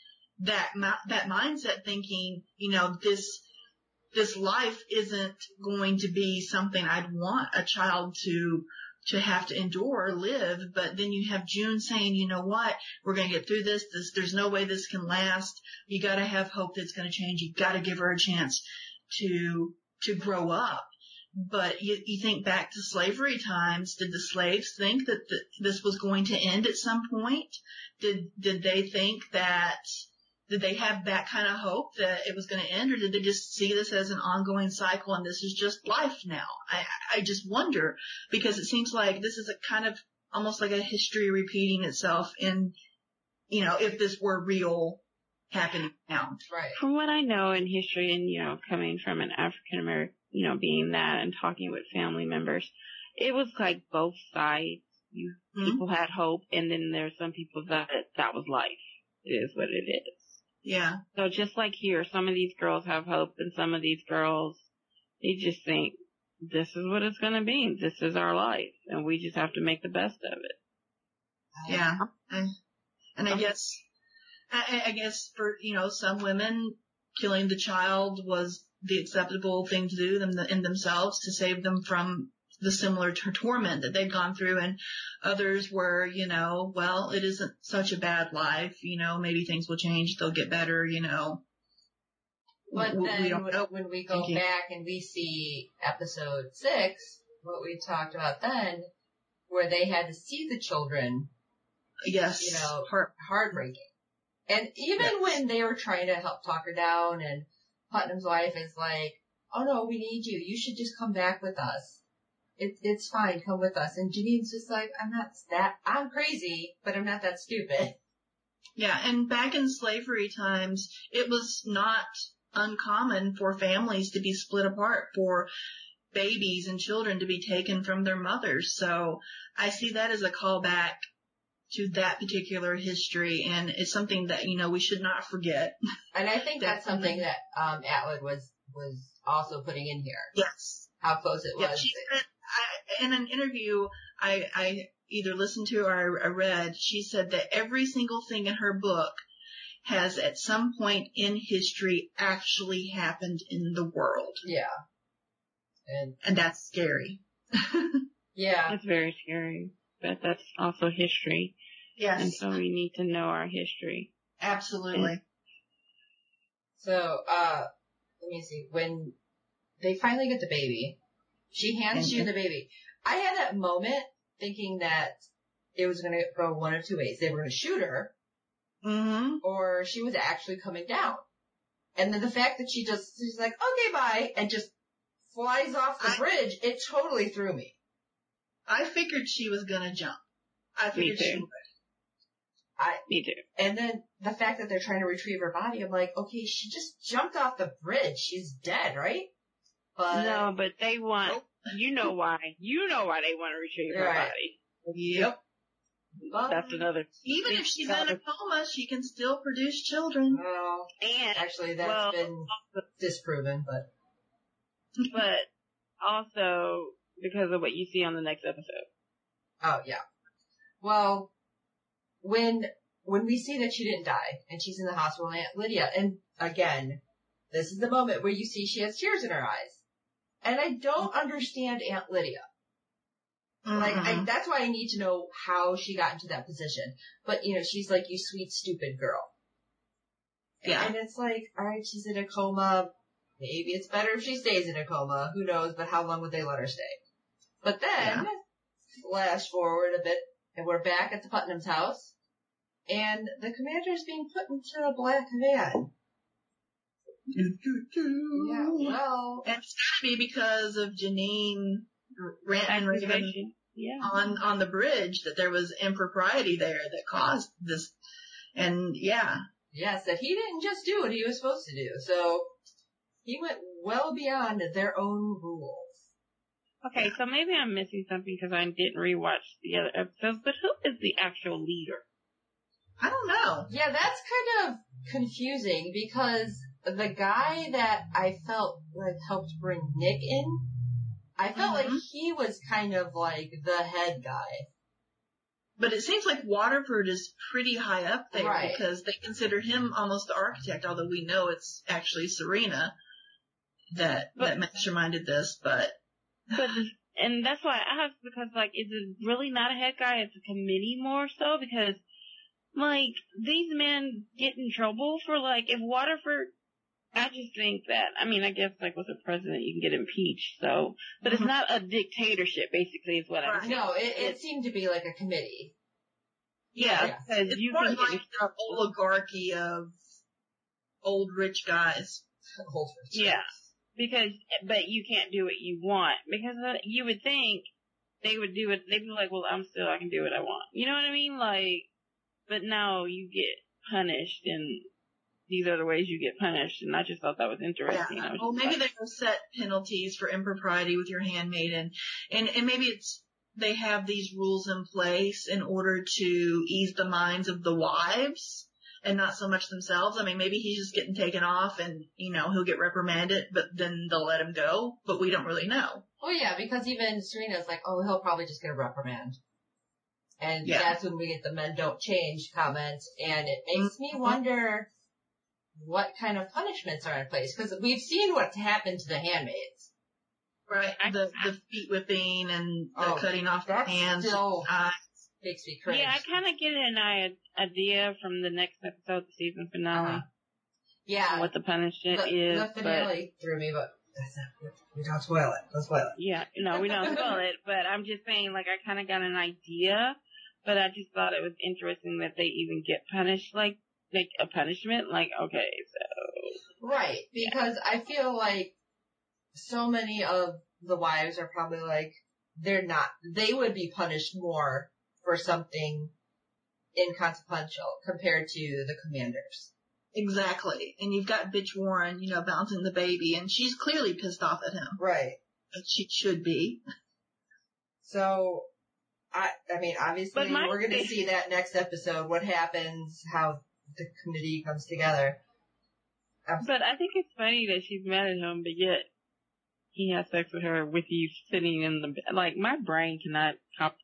that that mindset thinking, you know, this this life isn't going to be something I'd want a child to to have to endure or live. But then you have June saying, you know what, we're going to get through this. This There's no way this can last. You got to have hope that's going to change. You got to give her a chance to to grow up. But you, you think back to slavery times. Did the slaves think that the, this was going to end at some point? Did did they think that, did they have that kind of hope that it was going to end? Or did they just see this as an ongoing cycle and this is just life now? I, I just wonder, because it seems like this is a kind of almost like a history repeating itself in, you know, if this were real happening now. Right. From what I know in history, and, you know, coming from an African American, you know, being that and talking with family members, it was like both sides. You mm-hmm. people had hope, and then there's some people that that was life. It is what it is. Yeah. So just like here, some of these girls have hope, and some of these girls, they just think this is what it's going to be. This is our life, and we just have to make the best of it. Yeah, and, and I guess, I, I guess for you know some women, killing the child was the acceptable thing to do them in themselves to save them from the similar t- torment that they've gone through. And others were, you know, well, it isn't such a bad life. You know, maybe things will change. They'll get better, you know. But we, then we don't know. When we go back and we see episode six, what we talked about then, where they had to see the children. Yes. You know, Heart- heartbreaking. And even yes. when they were trying to help talk her down, and Putnam's wife is like, oh, no, we need you. You should just come back with us. It, it's fine. Come with us. And Janine's just like, I'm not that – I'm crazy, but I'm not that stupid. Yeah, and back in slavery times, it was not uncommon for families to be split apart, for babies and children to be taken from their mothers. So I see that as a callback to that particular history, and it's something that, you know, we should not forget. And I think that's something that um Atwood was was also putting in here. Yes. How close it yeah, was. She said, I, in an interview I, I either listened to or I read, she said that every single thing in her book has at some point in history actually happened in the world. Yeah. And, and that's scary. Yeah. That's very scary. But that's also history. Yes. And so we need to know our history. Absolutely. And so, uh, let me see. When they finally get the baby, she hands you the baby. I had that moment thinking that it was going to go one of two ways. They were going to shoot her, Mm-hmm. Or she was actually coming down. And then the fact that she just, she's like, okay, bye, and just flies off the I, bridge, it totally threw me. I figured she was gonna jump. I figured she would. I, me too. And then the fact that they're trying to retrieve her body, I'm like, okay, she just jumped off the bridge. She's dead, right? But no, but they want, nope. you know why. You know why they want to retrieve her right. body. Yep. But that's another. Even if she's in a coma, she can still produce children. Well, and actually that's well, been also, disproven, but. But also because of what you see on the next episode. Oh, yeah. Well, when, when we see that she didn't die and she's in the hospital and Aunt Lydia, and again, this is the moment where you see she has tears in her eyes. And I don't understand Aunt Lydia. Mm-hmm. Like, I, that's why I need to know how she got into that position. But, you know, she's like, you sweet, stupid girl. Yeah. And, and it's like, all right, she's in a coma. Maybe it's better if she stays in a coma. Who knows? But how long would they let her stay? But then, yeah. flash forward a bit, and we're back at the Putnam's house. And the commander is being put into a black van. Yeah, well. And it's gotta be because of Janine Rant and Raven yeah. on, on the bridge that there was impropriety there that caused this. And yeah. Yes, that he didn't just do what he was supposed to do. So he went well beyond their own rules. Okay, so maybe I'm missing something because I didn't rewatch the other episodes, but who is the actual leader? I don't know. Yeah, that's kind of confusing because the guy that I felt like helped bring Nick in, I felt mm-hmm. like he was kind of like the head guy. But it seems like Waterford is pretty high up there right. because they consider him almost the architect, although we know it's actually Serena that, but, that masterminded this, but... but and that's why I asked because, like, is it really not a head guy? It's a committee more so because, like, these men get in trouble for, like, if Waterford... I just think that, I mean, I guess, like, with a president, you can get impeached, so... But it's not a dictatorship, basically, is what I'm saying. No, it, it seemed to be, like, a committee. Yeah, yeah. Because it's you more can like an oligarchy of old rich guys. Old rich guys. Yeah, because... But you can't do what you want, because you would think they would do it... They'd be like, well, I'm still... I can do what I want. You know what I mean? Like, but now you get punished and... These are the ways you get punished, and I just thought that was interesting. Yeah. Was well, maybe like, they set penalties for impropriety with your handmaiden, and, and and maybe it's they have these rules in place in order to ease the minds of the wives and not so much themselves. I mean, maybe he's just getting taken off, and you know he'll get reprimanded, but then they'll let him go. But we don't really know. Well, yeah, because even Serena's like, oh, he'll probably just get a reprimand. And yeah. that's when we get the men don't change comment, and it makes mm-hmm. me wonder... what kind of punishments are in place? Because we've seen what's happened to the handmaids. Right. The, the feet whipping and the oh, cutting off the hands. Still uh, makes me cringe. Yeah, I kind of get an idea from the next episode, the season finale. Uh-huh. Yeah. What the punishment the, is. The finale but... threw me, but that's not, we don't spoil it. Don't spoil it. Yeah, no, we don't spoil it, but I'm just saying, like, I kind of got an idea, but I just thought it was interesting that they even get punished like Like, a punishment? Like, okay, so... Right, because yeah. I feel like so many of the wives are probably like, they're not... They would be punished more for something inconsequential compared to the commanders. Exactly. And you've got Bitch Warren, you know, bouncing the baby, and she's clearly pissed off at him. Right. But she should be. So... I I mean, obviously, my- we're going to see that next episode, what happens, how... the committee comes together. I'm but I think it's funny that she's mad at him, but yet he has sex with her with you sitting in the, like, my brain cannot, comp-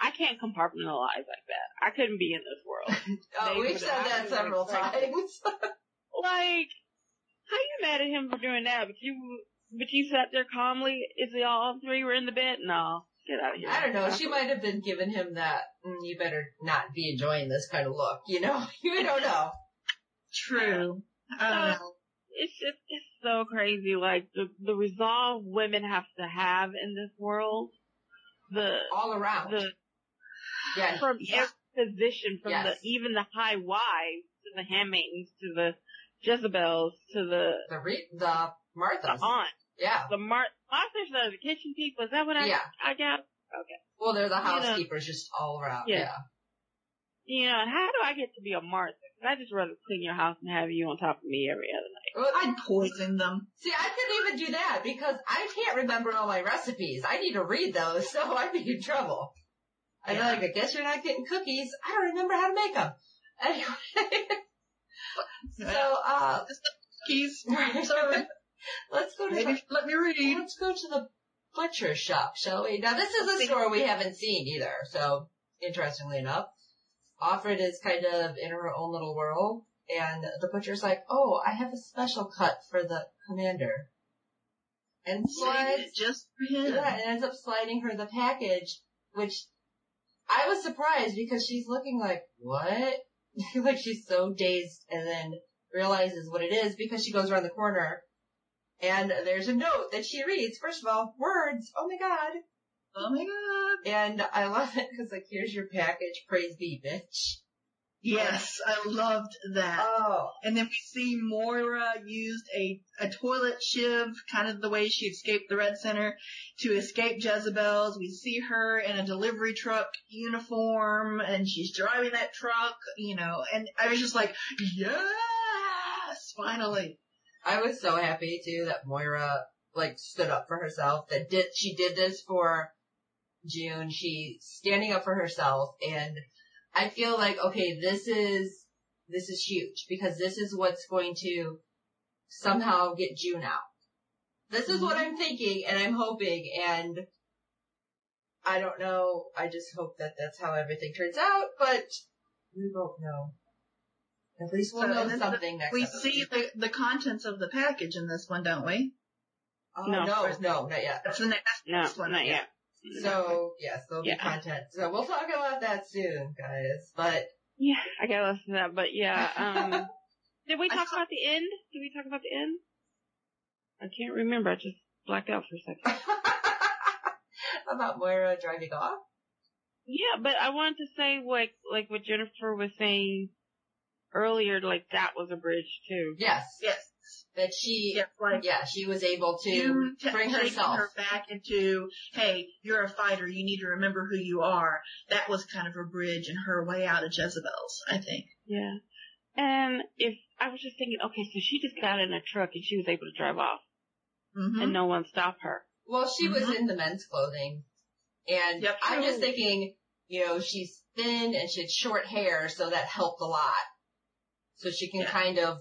I can't compartmentalize like that. I couldn't be in this world. oh, they we've said that I several times. Like, how you mad at him for doing that, but you, but you sat there calmly? Is it all three were in the bed? No. Get out of here. I don't know. She might have been giving him that, mm, you better not be enjoying this kind of look, you know? You don't know. True. I don't know. It's just it's so crazy. Like, the, the resolve women have to have in this world. The all around. The, yeah. From yeah. position from yes. the even the high wives to the handmaidens to the Jezebel's to the the re- the Marthas, the aunt. Yeah, the Mar- Marthas are the kitchen people. Is that what I yeah. I got? Okay. Well, they're the housekeepers, you know, just all around. Yeah. yeah. You know, how do I get to be a Martha? Because I just rather clean your house and have you on top of me every other night. Well, I'd poison them. See, I couldn't even do that because I can't remember all my recipes. I need to read those, so I'd be in trouble. I'd yeah. be like, I guess you're not getting cookies. I don't remember how to make them. Anyway. so, uh. Cookies. Sorry. Let's go to Maybe, the, let me read. Let's go to the butcher shop, shall we? Now, this is a store we haven't seen either, so interestingly enough. Offred is kind of in her own little world, and the butcher's like, oh, I have a special cut for the commander. And slides, just for him. Yeah, and ends up sliding her the package, which I was surprised because she's looking like, what? Like she's so dazed, and then realizes what it is because she goes around the corner, and there's a note that she reads. First of all, words. Oh my god. Oh my god. And I love it because, like, here's your package. Praise be, bitch. Yes, I loved that. Oh. And then we see Moira used a, a toilet shiv, kind of the way she escaped the Red Center, to escape Jezebel's. We see her in a delivery truck uniform, and she's driving that truck, you know. And I was just like, yes, finally. I was so happy, too, that Moira, like, stood up for herself. That did she did this for... June, she's standing up for herself, and I feel like, okay, this is, this is huge, because this is what's going to somehow get June out. This is what I'm thinking, and I'm hoping, and I don't know, I just hope that that's how everything turns out, but we won't know. At least we'll so know something the, next We episode. See the, the contents of the package in this one, don't we? Oh, no, no, no not yet. That's the next, no, next one. Not yet. So, yes, there'll yeah. be content. So we'll talk about that soon, guys, but... Yeah, I gotta listen to that, but yeah, um... did we talk I about the end? Did we talk about the end? I can't remember, I just blacked out for a second. About Moira driving off? Yeah, but I wanted to say, like, like what Jennifer was saying earlier, like, that was a bridge, too. Yes. Yes. That she, yeah, like, yeah, she was able to bring herself her back into, hey, you're a fighter. You need to remember who you are. That was kind of a bridge in her way out of Jezebel's, I think. Yeah. And if I was just thinking, okay, so she just got in a truck and she was able to drive off, mm-hmm. and no one stopped her. Well, she mm-hmm. was in the men's clothing, and yep, I'm just thinking, you know, she's thin and she had short hair, so that helped a lot. So she can yeah. kind of.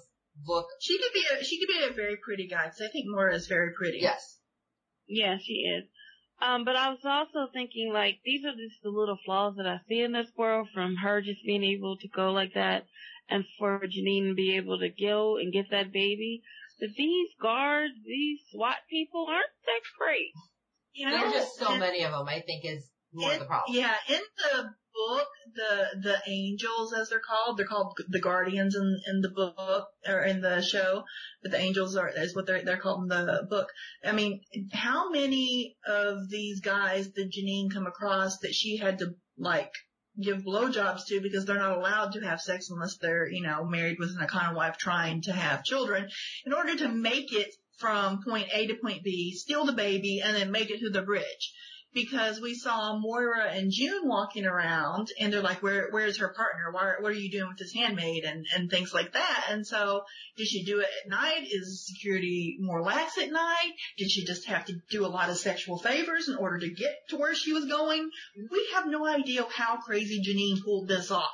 Look, she could be a, she could be a very pretty guy, because I think Moira is very pretty. Yes. Yeah, she is. Um, but I was also thinking, like, these are just the little flaws that I see in this world, from her just being able to go like that, and for Janine to be able to go and get that baby. But these guards, these SWAT people aren't that great. You know? There's just so and, many of them, I think, is more in, of the problem. Yeah, in the book, the the angels, as they're called, they're called the guardians in in the book or in the show, but the angels are is what they're they're called in the book. I mean, how many of these guys did Janine come across that she had to, like, give blowjobs to, because they're not allowed to have sex unless they're, you know, married with an O'Connor wife trying to have children, in order to make it from point A to point B, steal the baby, and then make it to the bridge. Because we saw Moira and June walking around, and they're like, where, where's her partner? Why, what are you doing with this handmaid? And, and things like that. And so, did she do it at night? Is security more lax at night? Did she just have to do a lot of sexual favors in order to get to where she was going? We have no idea how crazy Janine pulled this off.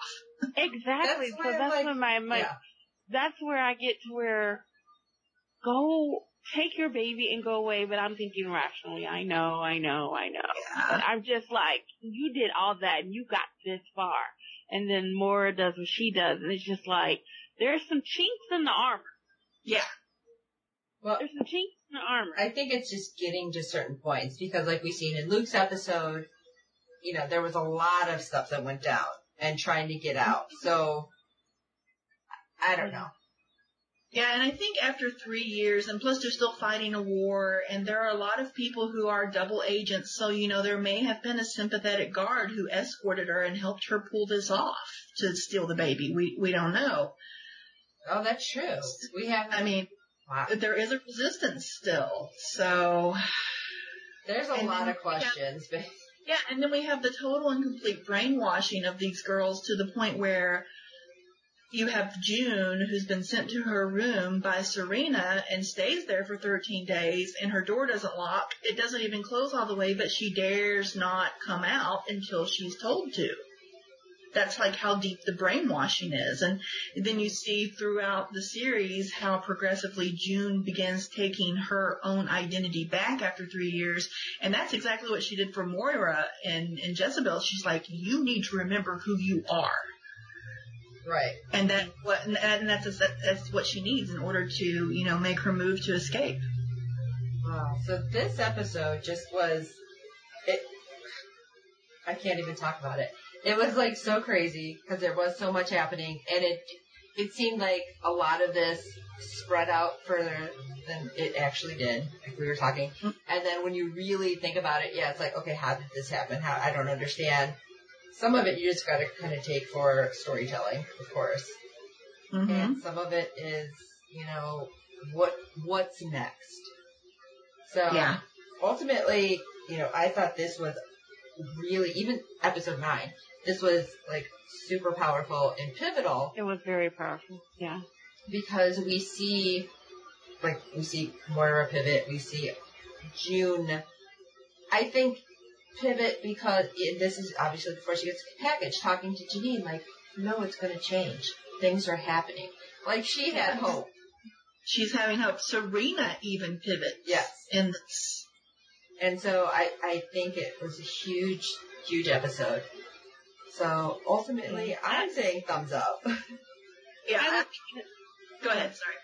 Exactly. That's so that's like, when my, my yeah. that's where I get to where, go, take your baby and go away, but I'm thinking rationally. I know, I know, I know. Yeah. I'm just like, you did all that and you got this far. And then Moira does what she does, and it's just like, there's some chinks in the armor. Yeah. Well, there's some chinks in the armor. I think it's just getting to certain points, because like we seen in Luke's episode, you know, there was a lot of stuff that went down and trying to get out. So, I don't know. Yeah, and I think after three years, and plus they're still fighting a war, and there are a lot of people who are double agents, so, you know, there may have been a sympathetic guard who escorted her and helped her pull this off to steal the baby. We we don't know. Oh, that's true. We have... I mean, wow. There is a resistance still, so... There's a and lot of questions. Have, but... Yeah, and then we have the total and complete brainwashing of these girls to the point where... You have June, who's been sent to her room by Serena and stays there for thirteen days, and her door doesn't lock. It doesn't even close all the way, but she dares not come out until she's told to. That's like how deep the brainwashing is. And then you see throughout the series how progressively June begins taking her own identity back after three years. And that's exactly what she did for Moira and, and Jezebel. She's like, you need to remember who you are. Right, and that what and that's that's what she needs in order to, you know, make her move to escape. Wow! So this episode just was it. I can't even talk about it. It was like so crazy because there was so much happening, and it it seemed like a lot of this spread out further than it actually did. Like we were talking, mm-hmm. And then when you really think about it, yeah, it's like, okay, how did this happen? How I don't understand. Some of it you just got to kind of take for storytelling, of course. Mm-hmm. And some of it is, you know, what what's next. So, yeah. Ultimately, you know, I thought this was really, even episode nine, this was, like, super powerful and pivotal. It was very powerful, yeah. Because we see, like, we see Moira pivot, we see June, I think... pivot because it, this is obviously before she gets packaged, talking to Janine, like, no, it's going to change. Things are happening. Like, she had hope. She's having hope. Serena even pivots. Yes. And, and so I, I think it was a huge, huge episode. So, ultimately, I'm saying thumbs up. Yeah. I was, go ahead, sorry.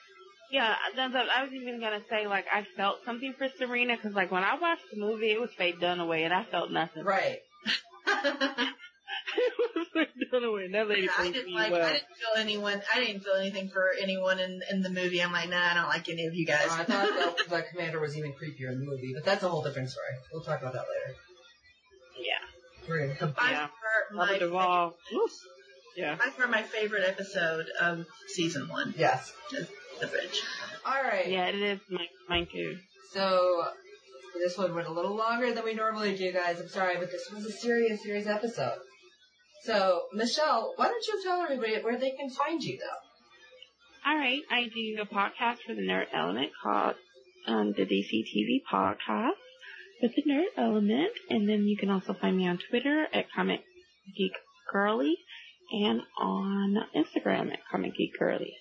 Yeah, I was even going to say, like, I felt something for Serena, because, like, when I watched the movie, it was Faye Dunaway, and I felt nothing. Right. It was Faye Dunaway, and that lady yeah, I didn't like, well. I didn't feel anyone, I didn't feel anything for anyone in, in the movie. I'm like, nah, I don't like any of you guys. Uh, I thought that, like, Commander was even creepier in the movie, but that's a whole different story. We'll talk about that later. Yeah. We're going to come back. Robert Duvall. Yeah. By far my favorite episode of season one. Yes. Just The Bridge. All right. Yeah, it is mine, mine too. So this one went a little longer than we normally do, guys. I'm sorry, but this was a serious, serious episode. So, Michelle, why don't you tell everybody where they can find you, though? All right. I do a podcast for the Nerd Element called um, the D C T V Podcast with the Nerd Element. And then you can also find me on Twitter at Comic Geek Girly and on Instagram at Comic Geek Girly.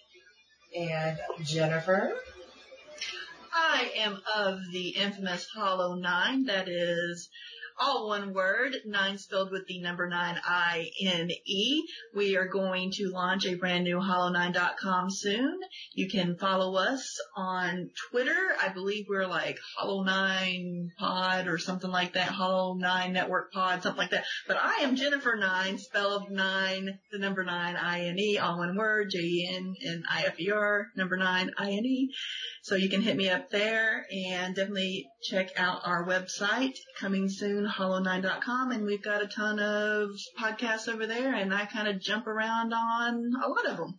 And Jennifer? I am of the infamous Hollow Nine. That is all one word. Nine spelled with the number nine, I N E. We are going to launch a brand new hollow nine dot com soon. You can follow us on Twitter. I believe we're like Hollow Nine Pod or something like that. Hollow Nine Network Pod, something like that. But I am Jennifer Nine, spelled nine, the number nine, I N E, all one word, J E N N I F E R, number nine, I N E. So you can hit me up there and definitely check out our website coming soon, hollow nine dot com. And we've got a ton of podcasts over there, and I kind of jump around on a lot of them.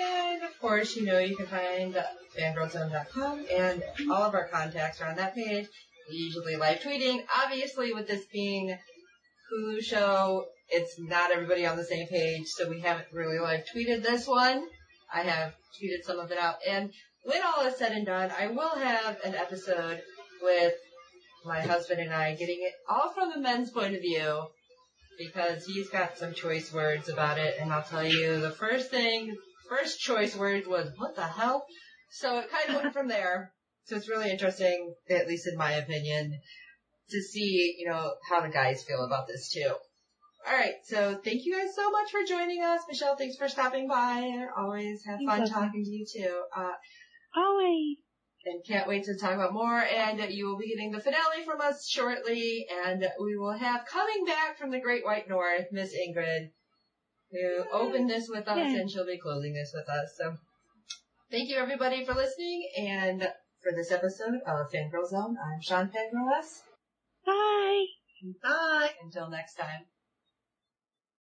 And, of course, you know, you can find fangirl zone dot com, and all of our contacts are on that page. We usually live tweeting. Obviously, with this being a Hulu show, it's not everybody on the same page, so we haven't really live tweeted this one. I have tweeted some of it out. And when all is said and done, I will have an episode with my husband and I getting it all from the men's point of view, because he's got some choice words about it, and I'll tell you the first thing... First choice word was, what the hell? So it kind of went from there. So it's really interesting, at least in my opinion, to see, you know, how the guys feel about this too. All right. So thank you guys so much for joining us. Michelle, thanks for stopping by. Always have fun talking to you too. Uh, Always. And can't wait to talk about more. And you will be getting the finale from us shortly. And we will have coming back from the Great White North, Miss Ingrid, who opened this with us, yeah, and she'll be closing this with us. So, Thank you, everybody, for listening. And for this episode of Fangirl Zone, I'm Sean Fangirl S. Bye. Bye. Until next time.